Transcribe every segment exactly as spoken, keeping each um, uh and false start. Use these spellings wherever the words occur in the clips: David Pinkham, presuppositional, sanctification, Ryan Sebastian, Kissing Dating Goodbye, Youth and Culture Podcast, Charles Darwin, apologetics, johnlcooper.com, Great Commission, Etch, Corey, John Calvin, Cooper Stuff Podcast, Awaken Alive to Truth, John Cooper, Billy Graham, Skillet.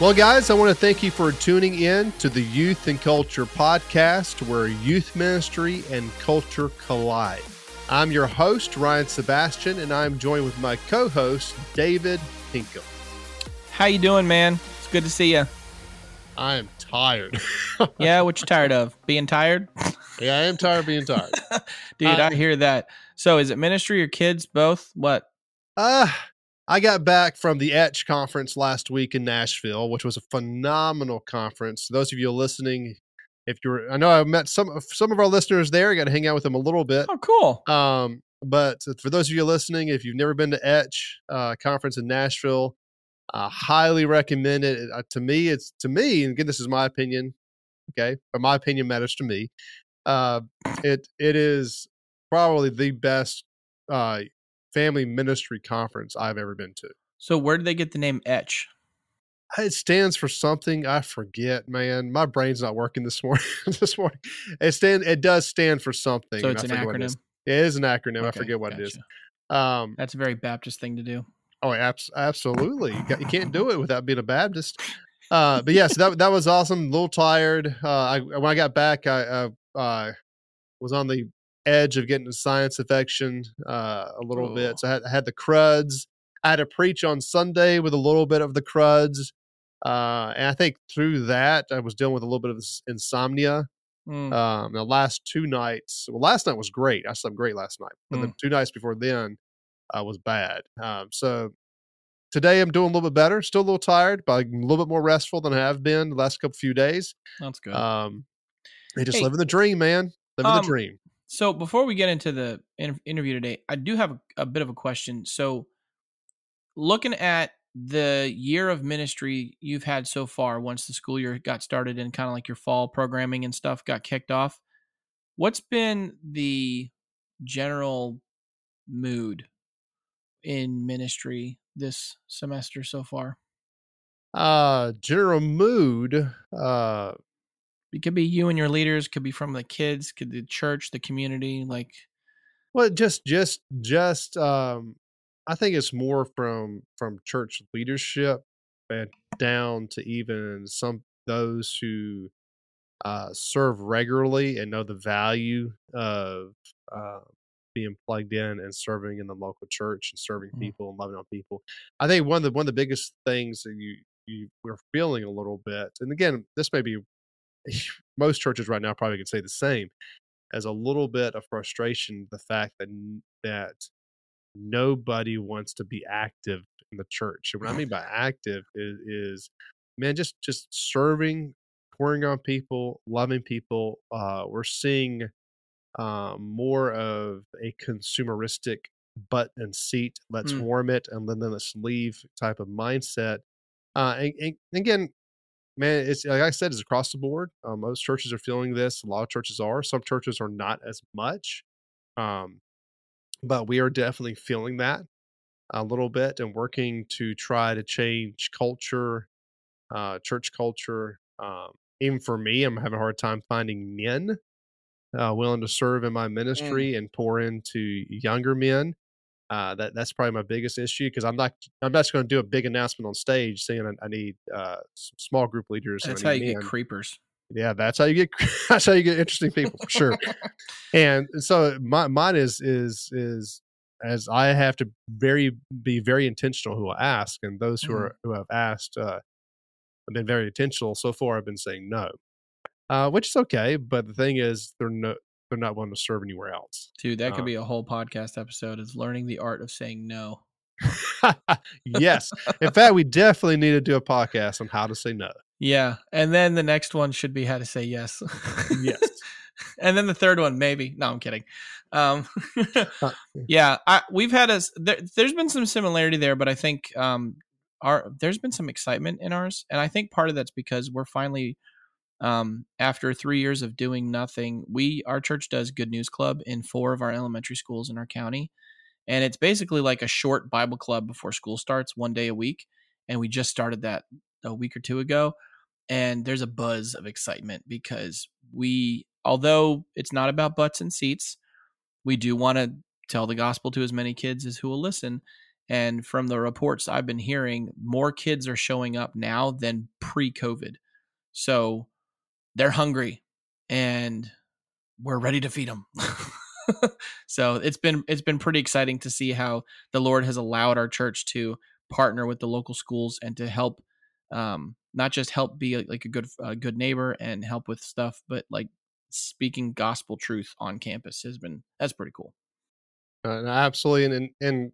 Well, guys, I want to thank you for tuning in to the Youth and Culture Podcast, where youth ministry and culture collide. I'm your host, Ryan Sebastian, and I'm joined with my co-host, David Pinkham. How you doing, man? It's good to see you. I am tired. Yeah, what you tired of? Being tired? Yeah, I am tired of being tired. Dude, I, I hear that. So is it ministry or kids, both? What? Ah. Uh, I got back from the Etch conference last week in Nashville, which was a phenomenal conference. Those of you listening, if you're, I know I met some some of our listeners there. I got to hang out with them a little bit. Oh, cool. Um, but for those of you listening, if you've never been to Etch uh, conference in Nashville, I highly recommend it. Uh, to me, it's to me, and again, this is my opinion. Okay, but my opinion matters to me. Uh, it it is probably the best Uh, family ministry conference I've ever been to. So where did they get the name Etch? It stands for something. I forget, man. My brain's not working this morning. this morning. It stand, It does stand for something. So it's an acronym. It is. it is an acronym. Okay, I forget what gotcha. It is. Um, That's a very Baptist thing to do. Oh, abs- absolutely. You, got, you can't do it without being a Baptist. Uh, but yes, yeah, so that that was awesome. A little tired. Uh, I, when I got back, I, I uh, was on the edge of getting a sinus infection uh, a little oh. bit. So I had, I had the cruds. I had to preach on Sunday with a little bit of the cruds. Uh, and I think through that, I was dealing with a little bit of insomnia. Mm. Um, the last two nights, well, last night was great. I slept great last night. But mm. the two nights before then uh, was bad. Um, so today I'm doing a little bit better. Still a little tired, but I'm a little bit more restful than I have been the last couple few days. That's good. Um, they just hey. living the dream, man. Living um, the dream. So before we get into the interview today, I do have a, a bit of a question. So looking at the year of ministry you've had so far, once the school year got started and kind of like your fall programming and stuff got kicked off, what's been the general mood in ministry this semester so far? Uh, general mood, uh, It could be you and your leaders, could be from the kids, could the church, the community, like. Well, just, just, just, um, I think it's more from, from church leadership and down to even some, those who, uh, serve regularly and know the value of, uh, being plugged in and serving in the local church and serving mm-hmm. people and loving on people. I think one of the, one of the biggest things that you, you were feeling a little bit, and again, this may be most churches right now probably could say the same, as a little bit of frustration, the fact that that nobody wants to be active in the church. And what I mean by active is, is man, just, just serving, pouring on people, loving people. Uh, we're seeing uh, more of a consumeristic butt and seat, let's mm. warm it and then let's leave type of mindset. Uh, and, and again, man, it's like I said, it's across the board. Um, most churches are feeling this. A lot of churches are. Some churches are not as much. Um, but we are definitely feeling that a little bit and working to try to change culture, uh, church culture. Um, even for me, I'm having a hard time finding men uh, willing to serve in my ministry mm. and pour into younger men. Uh, that that's probably my biggest issue because I'm not I'm not just going to do a big announcement on stage saying I, I need uh, some small group leaders. That's how you men. get creepers. Yeah, that's how you get that's how you get interesting people for sure. And so my mine is is is as I have to very be very intentional who I ask, and those who mm-hmm. are who have asked uh, have been very intentional so far. I've been saying no, uh, which is okay. But the thing is, they're no. They're not wanting to serve anywhere else. Dude, that could um, be a whole podcast episode, is learning the art of saying no. Yes. In fact, we definitely need to do a podcast on how to say no. Yeah. And then the next one should be how to say yes. Yes. And then the third one, maybe. No, I'm kidding. Um, yeah. I, we've had a, there, there's been some similarity there, but I think um, our there's been some excitement in ours, and I think part of that's because we're finally, um, after three years of doing nothing, we our church does Good News Club in four of our elementary schools in our county, and it's basically like a short Bible club before school starts, one day a week, and we just started that a week or two ago, and there's a buzz of excitement because we, although it's not about butts and seats, we do want to tell the gospel to as many kids as who will listen. And from the reports I've been hearing, more kids are showing up now than pre-COVID. So they're hungry and we're ready to feed them. So it's been, it's been pretty exciting to see how the Lord has allowed our church to partner with the local schools and to help, um, not just help be like a good, a good neighbor and help with stuff, but like speaking gospel truth on campus has been, that's pretty cool. Uh, absolutely. And, and, and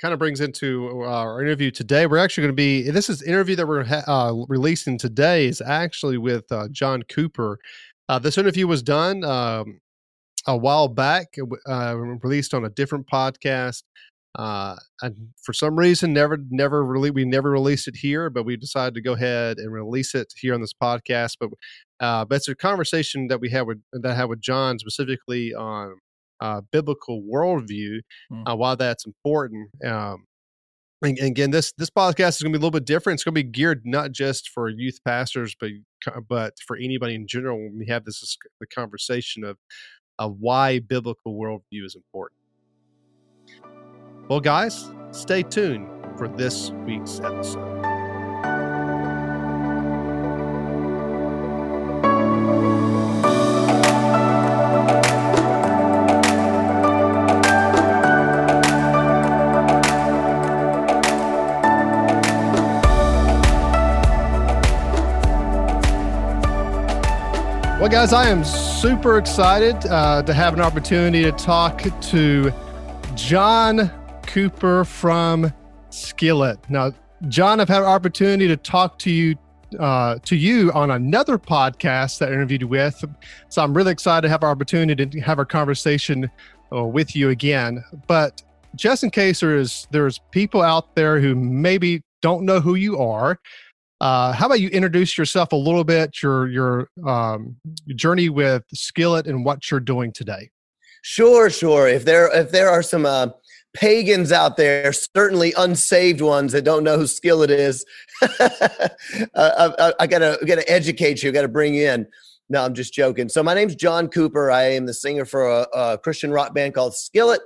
kind of brings into our interview today. We're actually going to be, this is interview that we're ha- uh, releasing today is actually with uh, John Cooper. Uh, this interview was done um, a while back, uh, released on a different podcast. Uh, and for some reason, never, never really, we never released it here, but we decided to go ahead and release it here on this podcast. But, uh, but it's a conversation that we had with, that I had with John specifically on Uh, biblical worldview, uh, why that's important. Um, and, and again, this this podcast is going to be a little bit different. It's going to be geared not just for youth pastors, but but for anybody in general. When we have this the conversation of of why biblical worldview is important. Well, guys, stay tuned for this week's episode. Well, guys, I am super excited uh, to have an opportunity to talk to John Cooper from Skillet. Now, John, I've had an opportunity to talk to you uh, to you on another podcast that I interviewed you with, so I'm really excited to have our opportunity to have our conversation uh, with you again. But just in case there is there's people out there who maybe don't know who you are, Uh, how about you introduce yourself a little bit, your your um, journey with Skillet and what you're doing today? Sure, sure. If there if there are some uh, pagans out there, certainly unsaved ones that don't know who Skillet is, uh, I, I gotta I gotta educate you. I gotta bring you in. No, I'm just joking. So my name's John Cooper. I am the singer for a, a Christian rock band called Skillet.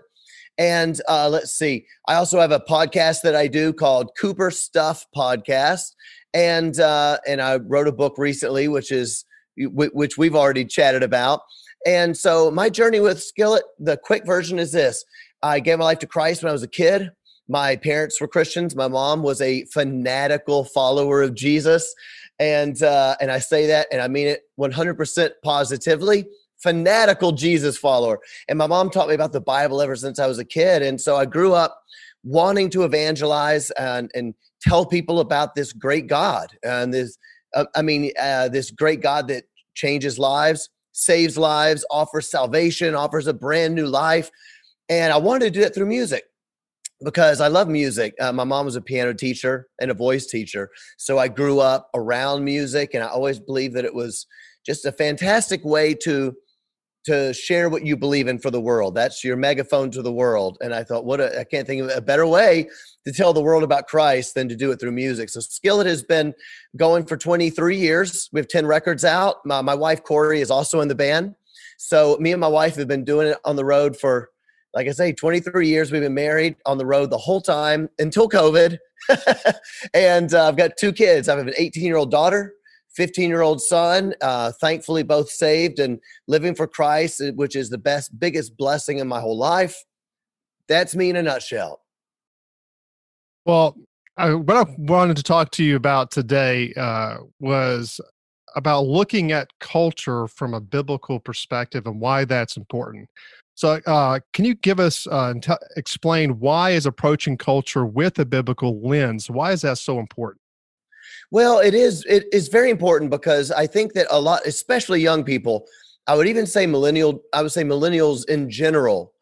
And uh, let's see, I also have a podcast that I do called Cooper Stuff Podcast. And uh, and I wrote a book recently, which is which we've already chatted about. And so my journey with Skillet, the quick version is this. I gave my life to Christ when I was a kid. My parents were Christians. My mom was a fanatical follower of Jesus. And, uh, and I say that, and I mean it one hundred percent positively. Fanatical Jesus follower. And my mom taught me about the Bible ever since I was a kid. And so I grew up wanting to evangelize and and tell people about this great God and this, uh, I mean, uh, this great God that changes lives, saves lives, offers salvation, offers a brand new life. And I wanted to do that through music because I love music. Uh, my mom was a piano teacher and a voice teacher. So I grew up around music, and I always believed that it was just a fantastic way to to share what you believe in for the world. That's your megaphone to the world. And I thought, what a, I can't think of a better way to tell the world about Christ than to do it through music. So Skillet has been going for twenty-three years. We have ten records out. My, my wife, Corey, is also in the band. So me and my wife have been doing it on the road for, like I say, twenty-three years. We've been married on the road the whole time until COVID. And uh, I've got two kids. I have an eighteen-year-old daughter, fifteen-year-old son, uh, thankfully both saved and living for Christ, which is the best, biggest blessing in my whole life. That's me in a nutshell. Well, I, what I wanted to talk to you about today uh, was about looking at culture from a biblical perspective and why that's important. So uh, can you give us, uh, t- explain why is approaching culture with a biblical lens? Why is that so important? Well, it is. It is very important because I think that a lot, especially young people, I would even say millennial. I would say millennials in general.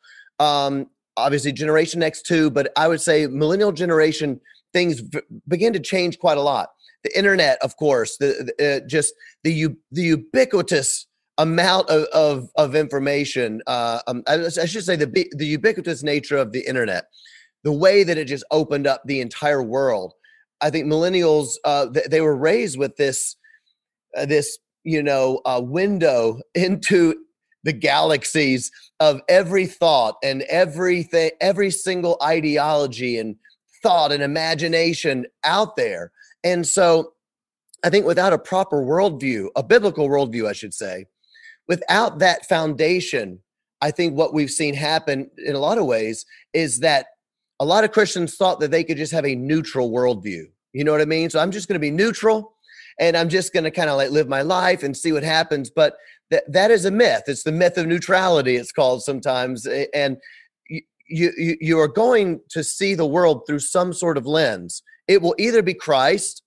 Um, obviously, Generation X too, but I would say millennial generation. things v- begin to change quite a lot. The internet, of course, the, the uh, just the u- the ubiquitous amount of of, of information. Uh, um, I, I should say the the ubiquitous nature of the internet, the way that it just opened up the entire world. I think millennials uh, th- they were raised with this uh, this you know uh, window into the galaxies of every thought and everything, every single ideology and thought and imagination out there. And so I think without a proper worldview, a biblical worldview, I should say, without that foundation, I think what we've seen happen in a lot of ways is that a lot of Christians thought that they could just have a neutral worldview. You know what I mean? So I'm just going to be neutral and I'm just going to kind of like live my life and see what happens. But that that is a myth. It's the myth of neutrality, it's called sometimes. And you, you, you are going to see the world through some sort of lens. It will either be Christ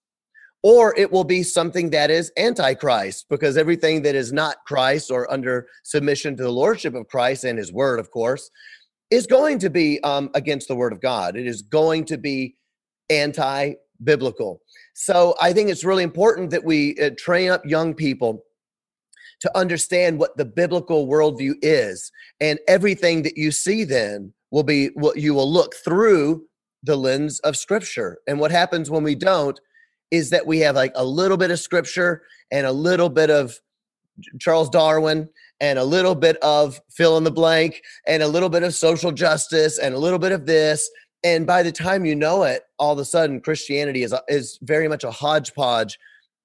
or it will be something that is anti-Christ, because everything that is not Christ or under submission to the lordship of Christ and his word, of course, is going to be um, against the word of God. It is going to be anti-biblical. So I think it's really important that we uh, train up young people to understand what the biblical worldview is, and everything that you see then will be what you will look through the lens of scripture. And what happens when we don't is that we have like a little bit of scripture and a little bit of Charles Darwin and a little bit of fill in the blank and a little bit of social justice and a little bit of this. And by the time you know it, all of a sudden Christianity is, is very much a hodgepodge.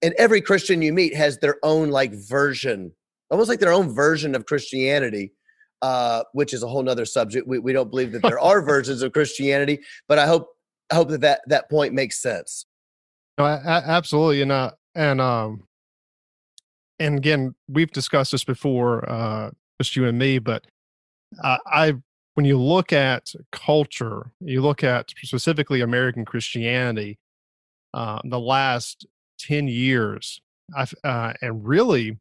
And every Christian you meet has their own like version, almost like their own version of Christianity, uh, which is a whole nother subject. We, we don't believe that there are versions of Christianity, but I hope I hope that that, that point makes sense. No, I, I, absolutely, and uh, and um, and again, we've discussed this before, uh, just you and me. But I, I, when you look at culture, you look at specifically American Christianity, uh, the last ten years, I've, uh, and really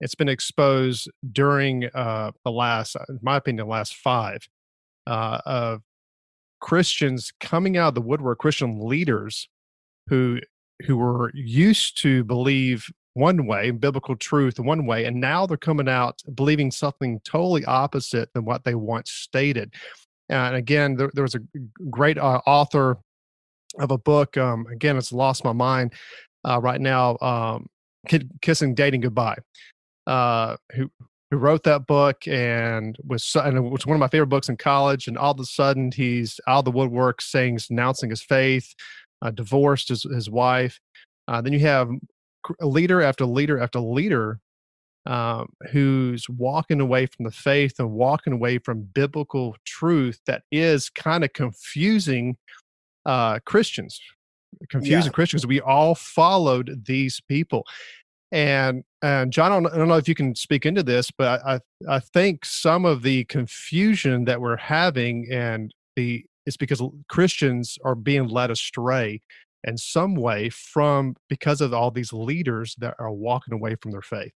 it's been exposed during uh, the last, in my opinion, the last five, uh, of Christians coming out of the woodwork, Christian leaders who who were used to believe one way, biblical truth one way, and now they're coming out believing something totally opposite than what they once stated. And again, there, there was a great uh, author of a book, um, again, it's lost my mind, Uh, right now, um, Kissing Dating Goodbye, uh, who who wrote that book and was, and it was one of my favorite books in college. And all of a sudden, he's out of the woodwork saying, announcing his faith, uh, divorced his, his wife. Uh, then you have leader after leader after leader um, who's walking away from the faith and walking away from biblical truth that is kind of confusing uh, Christians. Confusing yeah. Christians. We all followed these people, and and John, I don't, I don't know if you can speak into this, but I I think some of the confusion that we're having and the it's because Christians are being led astray in some way from because of all these leaders that are walking away from their faith.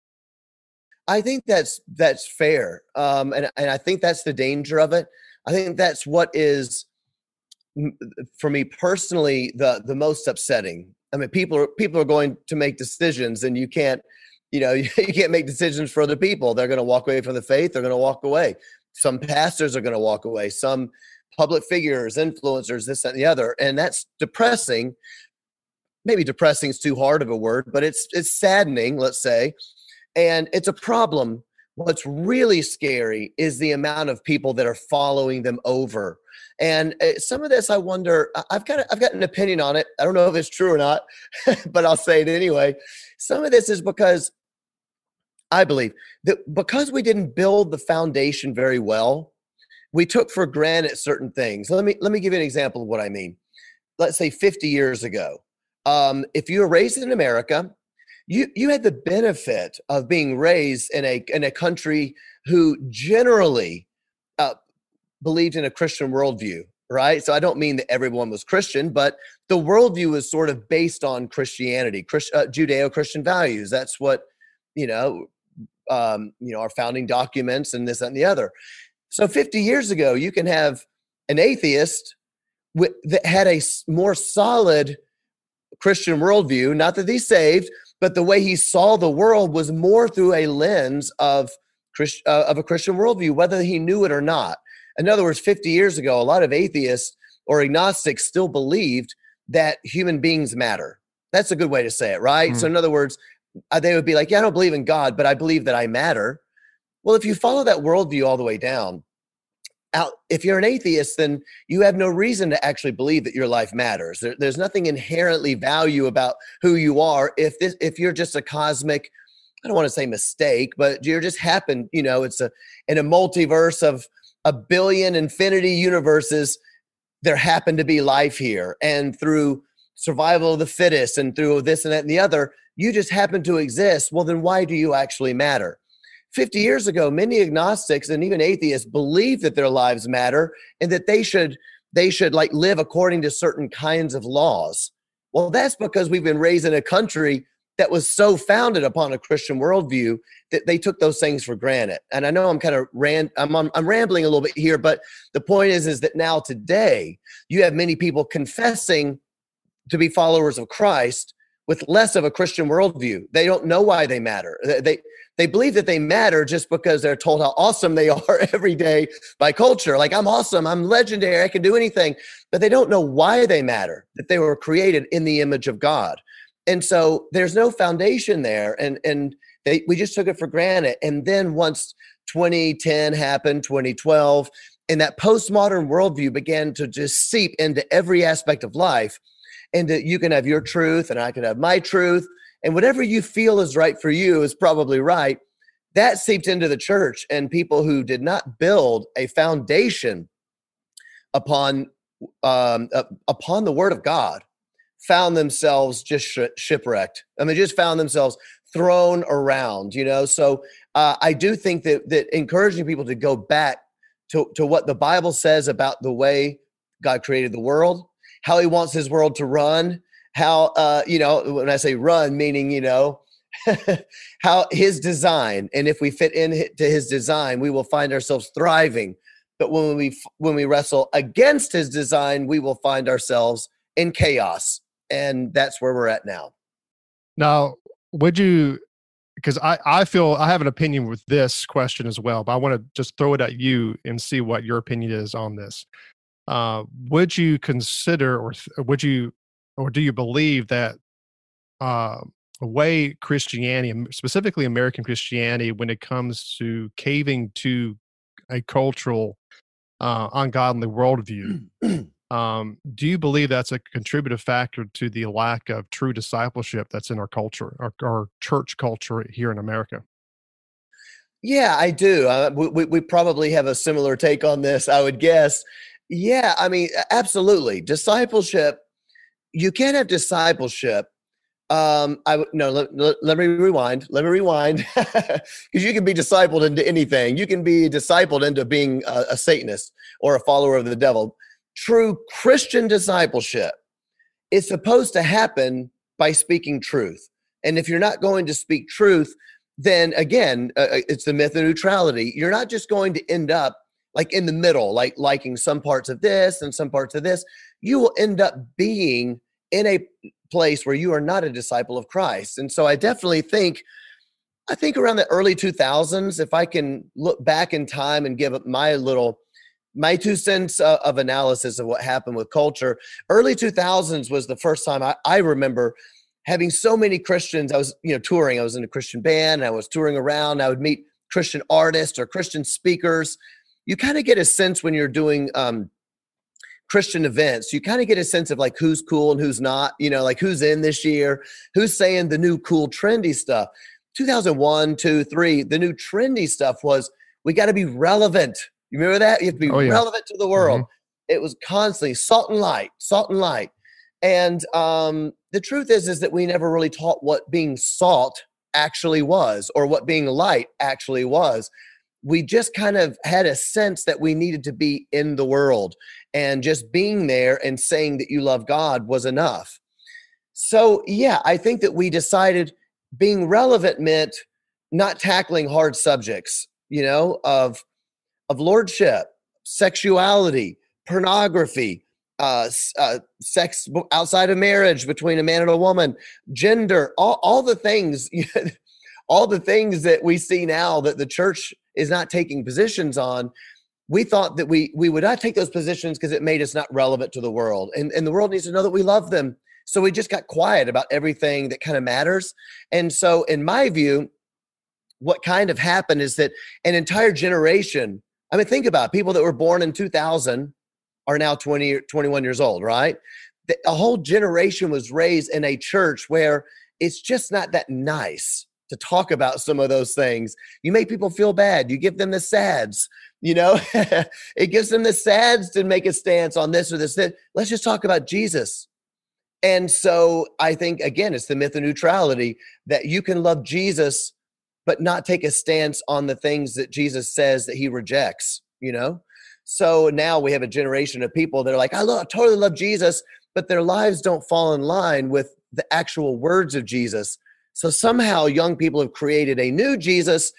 I think that's that's fair, um, and and I think that's the danger of it. I think that's what is, for me personally, the the most upsetting. I mean, people are people are going to make decisions, and you can't, you know, you can't make decisions for other people. They're going to walk away from the faith. They're going to walk away. Some pastors are going to walk away. Some public figures, influencers, this and the other, and that's depressing. Maybe depressing is too hard of a word, but it's it's saddening, let's say, and it's a problem. What's really scary is the amount of people that are following them over. And some of this, I wonder, I've got, I've got an opinion on it. I don't know if it's true or not, but I'll say it anyway. Some of this is because I believe that because we didn't build the foundation very well, we took for granted certain things. Let me, let me give you an example of what I mean. Let's say fifty years ago, um, if you were raised in America, You you had the benefit of being raised in a in a country who generally uh, believed in a Christian worldview, right? So I don't mean that everyone was Christian, but the worldview was sort of based on Christianity, Christ, uh, Judeo-Christian values. That's what you know, um, you know, our founding documents and this and the other. So fifty years ago, you can have an atheist with, that had a more solid Christian worldview, not that he's saved, but the way he saw the world was more through a lens of Christ, uh, of a Christian worldview, whether he knew it or not. In other words, fifty years ago, a lot of atheists or agnostics still believed that human beings matter. That's a good way to say it, right? Mm. So in other words, they would be like, yeah, I don't believe in God, but I believe that I matter. Well, if you follow that worldview all the way down, out, if you're an atheist, then you have no reason to actually believe that your life matters. There, there's nothing inherently value about who you are. If this, if you're just a cosmic, I don't want to say mistake, but you're just happened, you know, it's a, in a multiverse of a billion infinity universes, there happened to be life here. And through survival of the fittest and through this and that and the other, you just happen to exist. Well, then why do you actually matter? fifty years ago, many agnostics and even atheists believed that their lives matter and that they should, they should like live according to certain kinds of laws. Well, that's because we've been raised in a country that was so founded upon a Christian worldview that they took those things for granted. And I know I'm kind of ran, I'm, I'm, I'm rambling a little bit here, but the point is, is that now today you have many people confessing to be followers of Christ with less of a Christian worldview. They don't know why they matter. They they believe that they matter just because they're told how awesome they are every day by culture. Like, I'm awesome, I'm legendary, I can do anything. But they don't know why they matter, that they were created in the image of God. And so there's no foundation there. And and they, we just took it for granted. And then once twenty ten happened, twenty twelve, and that postmodern worldview began to just seep into every aspect of life, and that you can have your truth and I can have my truth, and whatever you feel is right for you is probably right. That seeped into the church, and people who did not build a foundation upon um, upon the word of God found themselves just sh- shipwrecked. I mean, just found themselves thrown around, you know? So uh, I do think that that encouraging people to go back to, to what the Bible says about the way God created the world, how he wants his world to run, how, uh, you know, when I say run, meaning, you know, how his design, and if we fit into his design, we will find ourselves thriving. But when we, when we wrestle against his design, we will find ourselves in chaos. And that's where we're at now. Now, would you, because I, I feel I have an opinion with this question as well, but I want to just throw it at you and see what your opinion is on this. Uh, would you consider, or would you, or do you believe that uh, the way Christianity, specifically American Christianity, when it comes to caving to a cultural, uh, ungodly worldview, um, do you believe that's a contributive factor to the lack of true discipleship that's in our culture, our, our church culture here in America? Yeah, I do. Uh, we, we probably have a similar take on this, I would guess. Yeah, I mean, absolutely. Discipleship, you can't have discipleship. Um, I no, let, let, let me rewind. Let me rewind. Because you can be discipled into anything. You can be discipled into being a, a Satanist or a follower of the devil. True Christian discipleship is supposed to happen by speaking truth. And if you're not going to speak truth, then again, uh, it's the myth of neutrality. You're not just going to end up like in the middle, like liking some parts of this and some parts of this. You will end up being in a place where you are not a disciple of Christ. And so I definitely think, I think around the early two thousands, if I can look back in time and give my little, my two cents of analysis of what happened with culture, early two thousands was the first time I, I remember having so many Christians. I was, you know, touring, I was in a Christian band, and I was touring around, I would meet Christian artists or Christian speakers. You kind of get a sense when you're doing um, Christian events, you kind of get a sense of like who's cool and who's not, you know, like who's in this year, who's saying the new cool trendy stuff. two thousand one, two, three, the new trendy stuff was, we got to be relevant. You remember that? You have to be oh, yeah. relevant to the world. Mm-hmm. It was constantly salt and light, salt and light. And um, the truth is, is that we never really taught what being salt actually was or what being light actually was. We just kind of had a sense that we needed to be in the world, and just being there and saying that you love God was enough. So yeah, I think that we decided being relevant meant not tackling hard subjects, you know, of, of lordship, sexuality, pornography, uh, uh, sex outside of marriage between a man and a woman, gender, all, all the things, all the things that we see now that the church is not taking positions on. We thought that we we would not take those positions because it made us not relevant to the world. And, and the world needs to know that we love them. So we just got quiet about everything that kind of matters. And so in my view, what kind of happened is that an entire generation, I mean, think about it, people that were born in two thousand are now twenty, twenty-one years old, right? The, a whole generation was raised in a church where it's just not that nice to talk about some of those things. You make people feel bad. You give them the sads, you know, it gives them the sads to make a stance on this or this, that. Let's just talk about Jesus. And so I think, again, it's the myth of neutrality, that you can love Jesus, but not take a stance on the things that Jesus says that he rejects, you know? So now we have a generation of people that are like, I, love, I totally love Jesus, but their lives don't fall in line with the actual words of Jesus. So somehow young people have created a new Jesus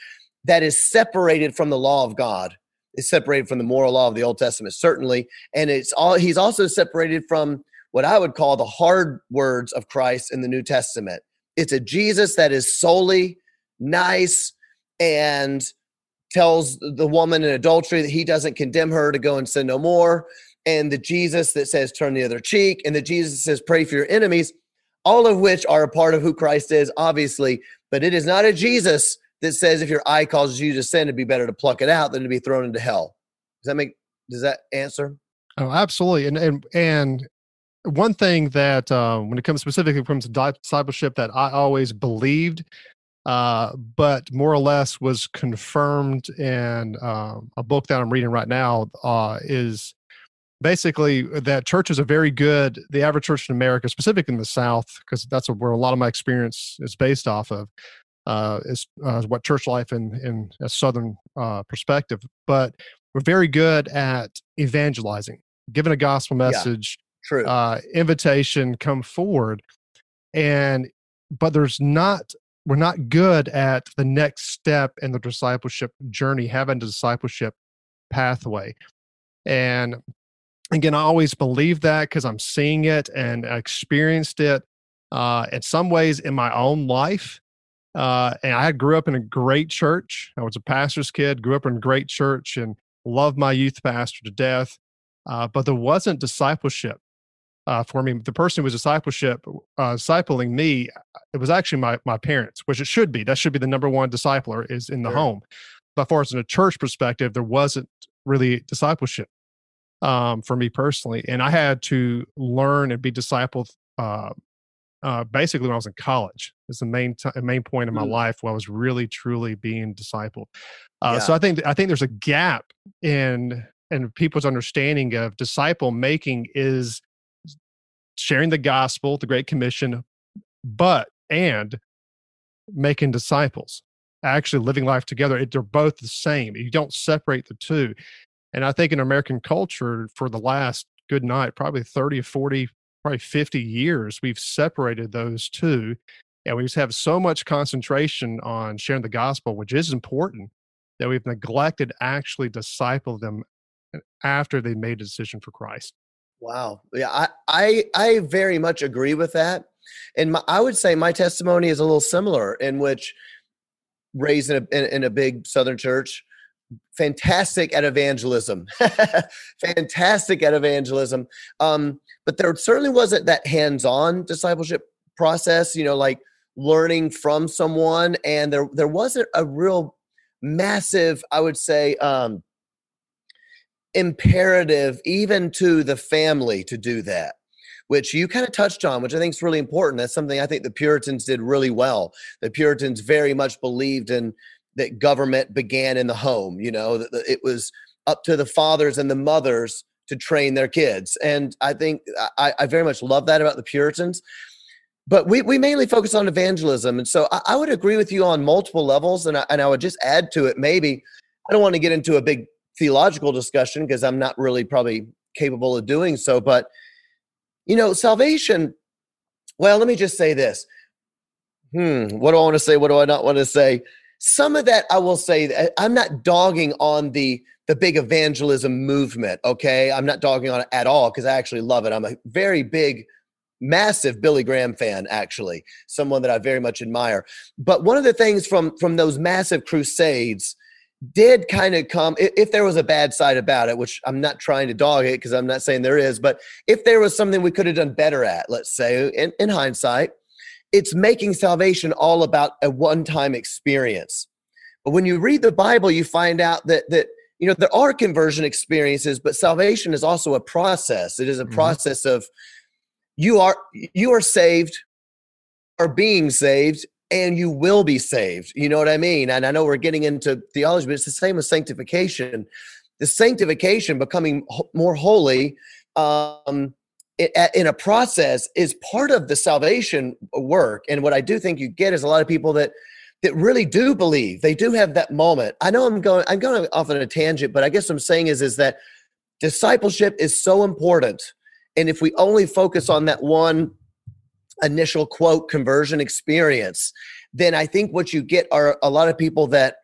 that is separated from the law of God. It's separated from the moral law of the Old Testament, certainly. And it's all, he's also separated from what I would call the hard words of Christ in the New Testament. It's a Jesus that is solely nice and tells the woman in adultery that he doesn't condemn her to go and sin no more. And the Jesus that says, turn the other cheek. And the Jesus that says, pray for your enemies, all of which are a part of who Christ is, obviously. But it is not a Jesus that says, if your eye causes you to sin, it'd be better to pluck it out than to be thrown into hell. Does that make, does that answer? Oh, absolutely. And, and, and, one thing that uh, when it comes specifically from discipleship that I always believed, uh, but more or less was confirmed in uh, a book that I'm reading right now, uh, is basically that churches are very good, the average church in America, specifically in the South, because that's where a lot of my experience is based off of, uh, is uh, what church life in, in a Southern uh, perspective. But we're very good at evangelizing, giving a gospel message. Yeah. True. Uh, invitation, come forward. And, but there's not, we're not good at the next step in the discipleship journey, having the discipleship pathway. And again, I always believe that because I'm seeing it and I experienced it uh, in some ways in my own life. Uh, and I grew up in a great church. I was a pastor's kid, grew up in a great church and loved my youth pastor to death. Uh, but there wasn't discipleship. Uh, for me, the person who was discipleship, uh, discipling me, it was actually my my parents, which it should be. That should be the number one discipler is in the sure. home. But as far as in a church perspective, there wasn't really discipleship um, for me personally. And I had to learn and be discipled uh, uh, basically when I was in college. It's the main t- main point in my mm-hmm. life where I was really, truly being discipled. Uh, yeah. So I think I think there's a gap in and people's understanding of disciple making is sharing the gospel, the Great Commission, but and making disciples, actually living life together. It, they're both the same. You don't separate the two. And I think in American culture for the last, good night, probably thirty or forty, probably fifty years, we've separated those two. And we just have so much concentration on sharing the gospel, which is important, that we've neglected actually disciple them after they made a decision for Christ. Wow. Yeah, I, I, I very much agree with that. And my, I would say my testimony is a little similar, in which raised in a, in, in a big Southern church, fantastic at evangelism, fantastic at evangelism. Um, but there certainly wasn't that hands-on discipleship process, you know, like learning from someone. And there, there wasn't a real massive, I would say, um, imperative even to the family to do that, which you kind of touched on, which I think is really important. That's something I think the Puritans did really well. The Puritans very much believed in that government began in the home. You know, it was up to the fathers and the mothers to train their kids. And I think I, I very much love that about the Puritans. But we we mainly focus on evangelism. And so I, I would agree with you on multiple levels. And I, and I would just add to it, maybe, I don't want to get into a big theological discussion because I'm not really probably capable of doing so, but you know, salvation, well, let me just say this. Hmm. What do I want to say? What do I not want to say? Some of that I will say that I'm not dogging on the, the big evangelism movement. Okay. I'm not dogging on it at all because I actually love it. I'm a very big, massive Billy Graham fan, actually, someone that I very much admire. But one of the things from, from those massive crusades did kind of come, if there was a bad side about it, which I'm not trying to dog it because I'm not saying there is, but if there was something we could have done better at, let's say, in, in hindsight, it's making salvation all about a one-time experience. But when you read the Bible, you find out that, that you know, there are conversion experiences, but salvation is also a process. It is a mm-hmm. process of you are you are saved, are being saved, and you will be saved. You know what I mean? And I know we're getting into theology, but it's the same as sanctification. The sanctification, becoming more holy um, in a process, is part of the salvation work. And what I do think you get is a lot of people that that really do believe. They do have that moment. I know I'm going I'm going off on a tangent, but I guess what I'm saying is, is that discipleship is so important. And if we only focus on that one initial quote conversion experience, then I think what you get are a lot of people that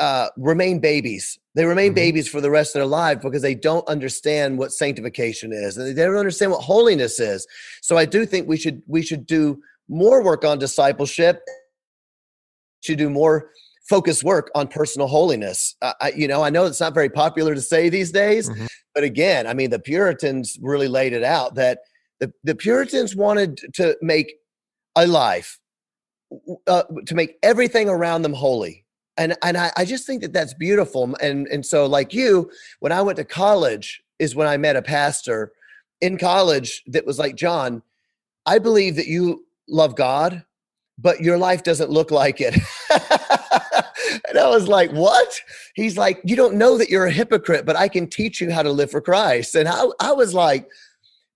uh, remain babies. They remain mm-hmm. babies for the rest of their life because they don't understand what sanctification is, and they don't understand what holiness is. So I do think we should we should do more work on discipleship. We should do more focused work on personal holiness. Uh, I, you know, I know it's not very popular to say these days, mm-hmm. but again, I mean, the Puritans really laid it out that. The, the Puritans wanted to make a life, uh, to make everything around them holy. And and I, I just think that that's beautiful. And, and so like you, when I went to college is when I met a pastor in college that was like, John, I believe that you love God, but your life doesn't look like it. And I was like, what? He's like, you don't know that you're a hypocrite, but I can teach you how to live for Christ. And I, I was like,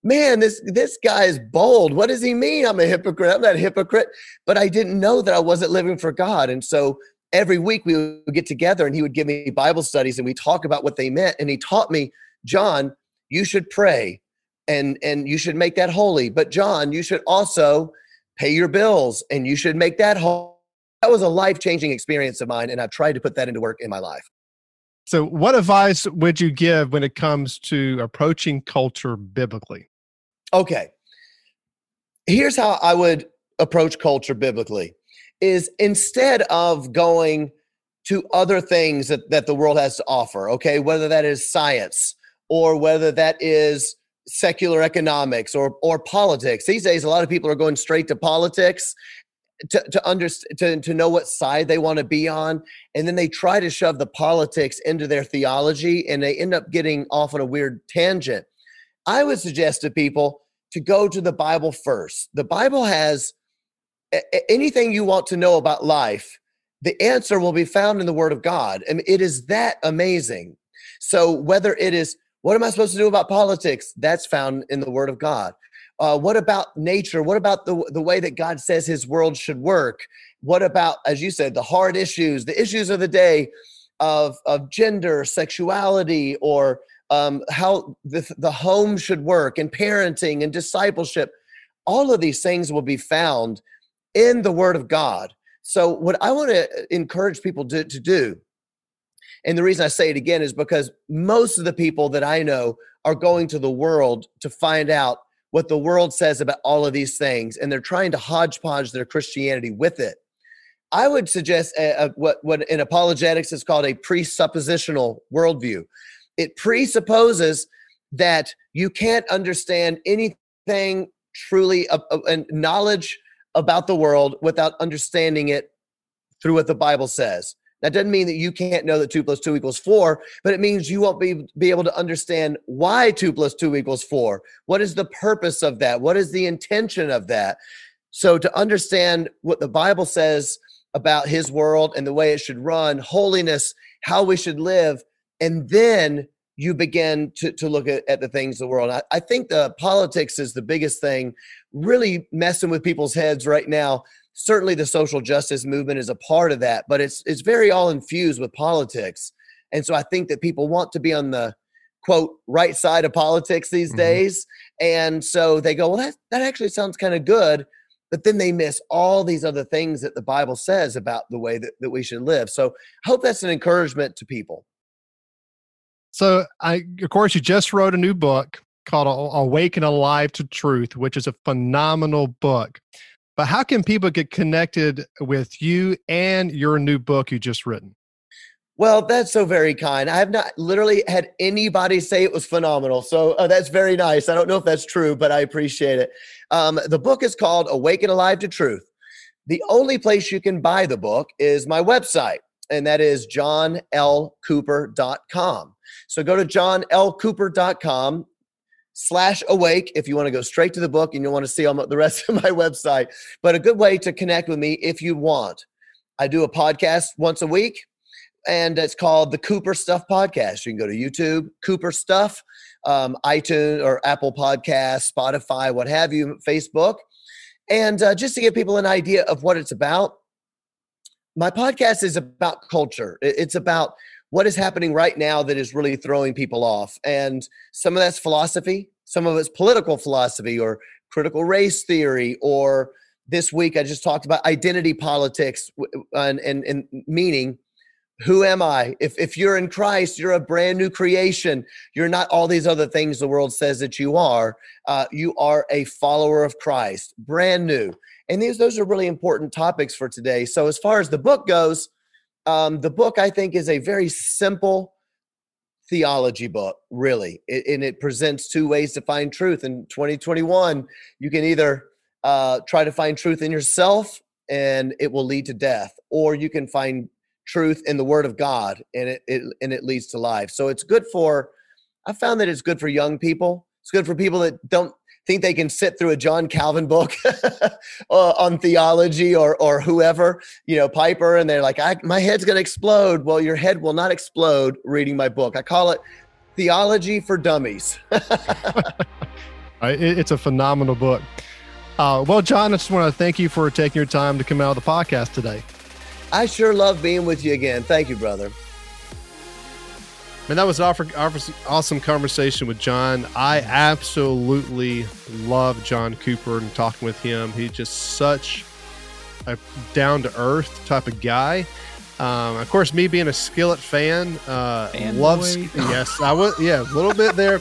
man, this this guy is bold. What does he mean? I'm a hypocrite. I'm not a hypocrite. But I didn't know that I wasn't living for God. And so every week we would get together and he would give me Bible studies and we talk about what they meant. And he taught me, John, you should pray and, and you should make that holy. But John, you should also pay your bills and you should make that holy. That was a life-changing experience of mine. And I've tried to put that into work in my life. So what advice would you give when it comes to approaching culture biblically? Okay. Here's how I would approach culture biblically is instead of going to other things that, that the world has to offer, okay, whether that is science or whether that is secular economics or or politics. These days, a lot of people are going straight to politics to to, under, to to know what side they want to be on. And then they try to shove the politics into their theology and they end up getting off on a weird tangent. I would suggest to people to go to the Bible first. The Bible has a- anything you want to know about life, the answer will be found in the Word of God. And it is that amazing. So whether it is, what am I supposed to do about politics? That's found in the Word of God. Uh, what about nature? What about the, the way that God says his world should work? What about, as you said, the hard issues, the issues of the day of, of gender, sexuality, or Um, how the, the home should work and parenting and discipleship, all of these things will be found in the Word of God. So what I want to encourage people to, to do, and the reason I say it again is because most of the people that I know are going to the world to find out what the world says about all of these things, and they're trying to hodgepodge their Christianity with it. I would suggest a, a, what, what in apologetics is called a presuppositional worldview. It presupposes that you can't understand anything truly uh, uh, knowledge about the world without understanding it through what the Bible says. That doesn't mean that you can't know that two plus two equals four, but it means you won't be, be able to understand why two plus two equals four. What is the purpose of that? What is the intention of that? So to understand what the Bible says about his world and the way it should run, holiness, how we should live, and then you begin to, to look at, at the things of the world. I, I think the politics is the biggest thing really messing with people's heads right now. Certainly the social justice movement is a part of that, but it's it's very all infused with politics. And so I think that people want to be on the, quote, right side of politics these mm-hmm. days. And so they go, well, that, that actually sounds kind of good. But then they miss all these other things that the Bible says about the way that, that we should live. So I hope that's an encouragement to people. So, I, of course, you just wrote a new book called Awaken Alive to Truth, which is a phenomenal book. But how can people get connected with you and your new book you just written? Well, that's so very kind. I have not literally had anybody say it was phenomenal. So uh, that's very nice. I don't know if that's true, but I appreciate it. Um, the book is called Awaken Alive to Truth. The only place you can buy the book is my website, and that is john l cooper dot com. So go to john l cooper dot com. slash awake if you want to go straight to the book and you'll want to see all my, the rest of my website. But a good way to connect with me if you want. I do a podcast once a week, and it's called the Cooper Stuff Podcast. You can go to YouTube, Cooper Stuff, um, iTunes or Apple Podcasts, Spotify, what have you, Facebook. And uh, just to give people an idea of what it's about, my podcast is about culture. It's about what is happening right now that is really throwing people off. And some of that's philosophy, some of it's political philosophy or critical race theory, or this week I just talked about identity politics and, and, and meaning, who am I? If, if you're in Christ, you're a brand new creation. You're not all these other things the world says that you are. Uh, you are a follower of Christ, brand new. And these, those are really important topics for today. So as far as the book goes, Um, the book, I think, is a very simple theology book, really, it, and it presents two ways to find truth. In twenty twenty-one, you can either uh, try to find truth in yourself, and it will lead to death, or you can find truth in the Word of God, and it, it and it leads to life. So it's good for, I found that it's good for young people. It's good for people that don't think they can sit through a John Calvin book on theology or or whoever, you know, Piper, and they're like, I, my head's going to explode. Well, your head will not explode reading my book. I call it Theology for Dummies. It's a phenomenal book. Uh, well, John, I just want to thank you for taking your time to come out of the podcast today. I sure love being with you again. Thank you, brother. Man, that was an awesome conversation with John. I absolutely love John Cooper and talking with him. He's just such a down-to-earth type of guy. Um, of course, me being a Skillet fan, uh, fan love Skillet. Yes, I was. Yeah, a little bit there,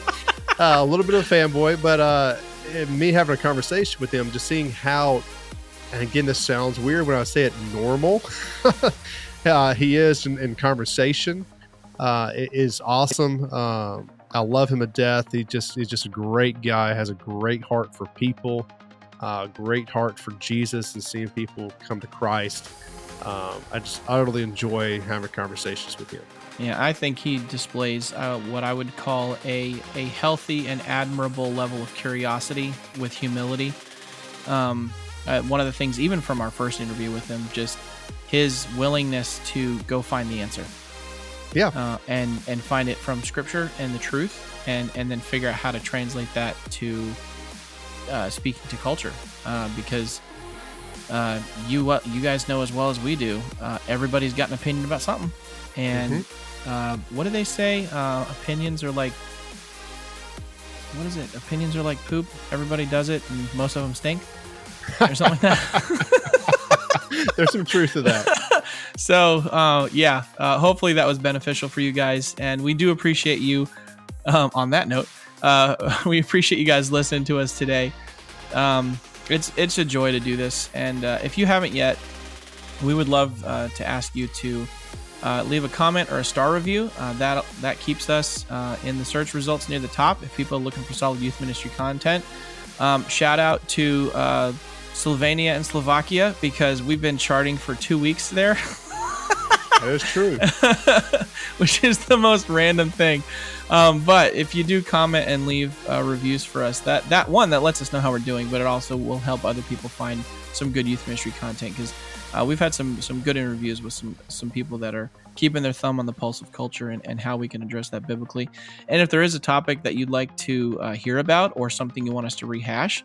uh, a little bit of a fanboy. But uh, me having a conversation with him, just seeing how, and again, this sounds weird when I say it, normal uh, he is in, in conversation. Uh, it is awesome. Uh, I love him to death. He just, he's just a great guy, has a great heart for people, uh, great heart for Jesus and seeing people come to Christ. Um, I just utterly enjoy having conversations with him. Yeah, I think he displays uh, what I would call a, a healthy and admirable level of curiosity with humility. Um, uh, one of the things, even from our first interview with him, just his willingness to go find the answer. Yeah, uh, and and find it from Scripture and the truth, and and then figure out how to translate that to uh, speaking to culture, uh, because uh, you uh, you guys know as well as we do, uh, everybody's got an opinion about something, and mm-hmm. uh, what do they say? Uh, opinions are like, what is it? Opinions are like poop. Everybody does it, and most of them stink, or something like that. There's some truth to that. So, uh, yeah, uh, hopefully that was beneficial for you guys. And we do appreciate you um, on that note. Uh, we appreciate you guys listening to us today. Um, it's it's a joy to do this. And uh, if you haven't yet, we would love uh, to ask you to uh, leave a comment or a star review. Uh, that, that keeps us uh, in the search results near the top if people are looking for solid youth ministry content. Um, shout out to Uh, Slovenia and Slovakia, because we've been charting for two weeks there. That is true. Which is the most random thing. Um, but if you do comment and leave uh, reviews for us, that, that one, that lets us know how we're doing, but it also will help other people find some good youth ministry content, because uh, we've had some some good interviews with some, some people that are keeping their thumb on the pulse of culture and, and how we can address that biblically. And if there is a topic that you'd like to uh, hear about or something you want us to rehash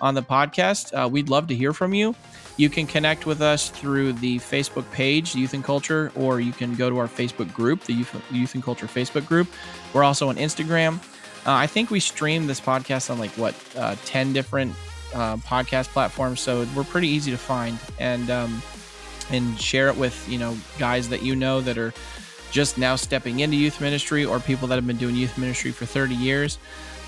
on the podcast, uh, we'd love to hear from you. You can connect with us through the Facebook page, Youth and Culture, or you can go to our Facebook group, the Youth, Youth and Culture Facebook group. We're also on Instagram. Uh, I think we stream this podcast on like, what, uh, ten different uh, podcast platforms, so we're pretty easy to find, and um, and share it with, you know, guys that you know that are just now stepping into youth ministry or people that have been doing youth ministry for thirty years.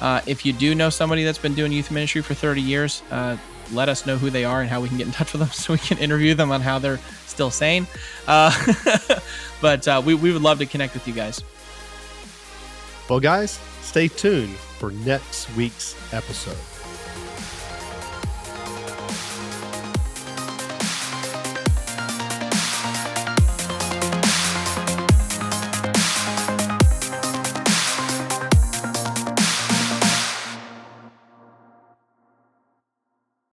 Uh, if you do know somebody that's been doing youth ministry for thirty years, uh, let us know who they are and how we can get in touch with them so we can interview them on how they're still sane. Uh, but uh, we, we would love to connect with you guys. Well, guys, stay tuned for next week's episode.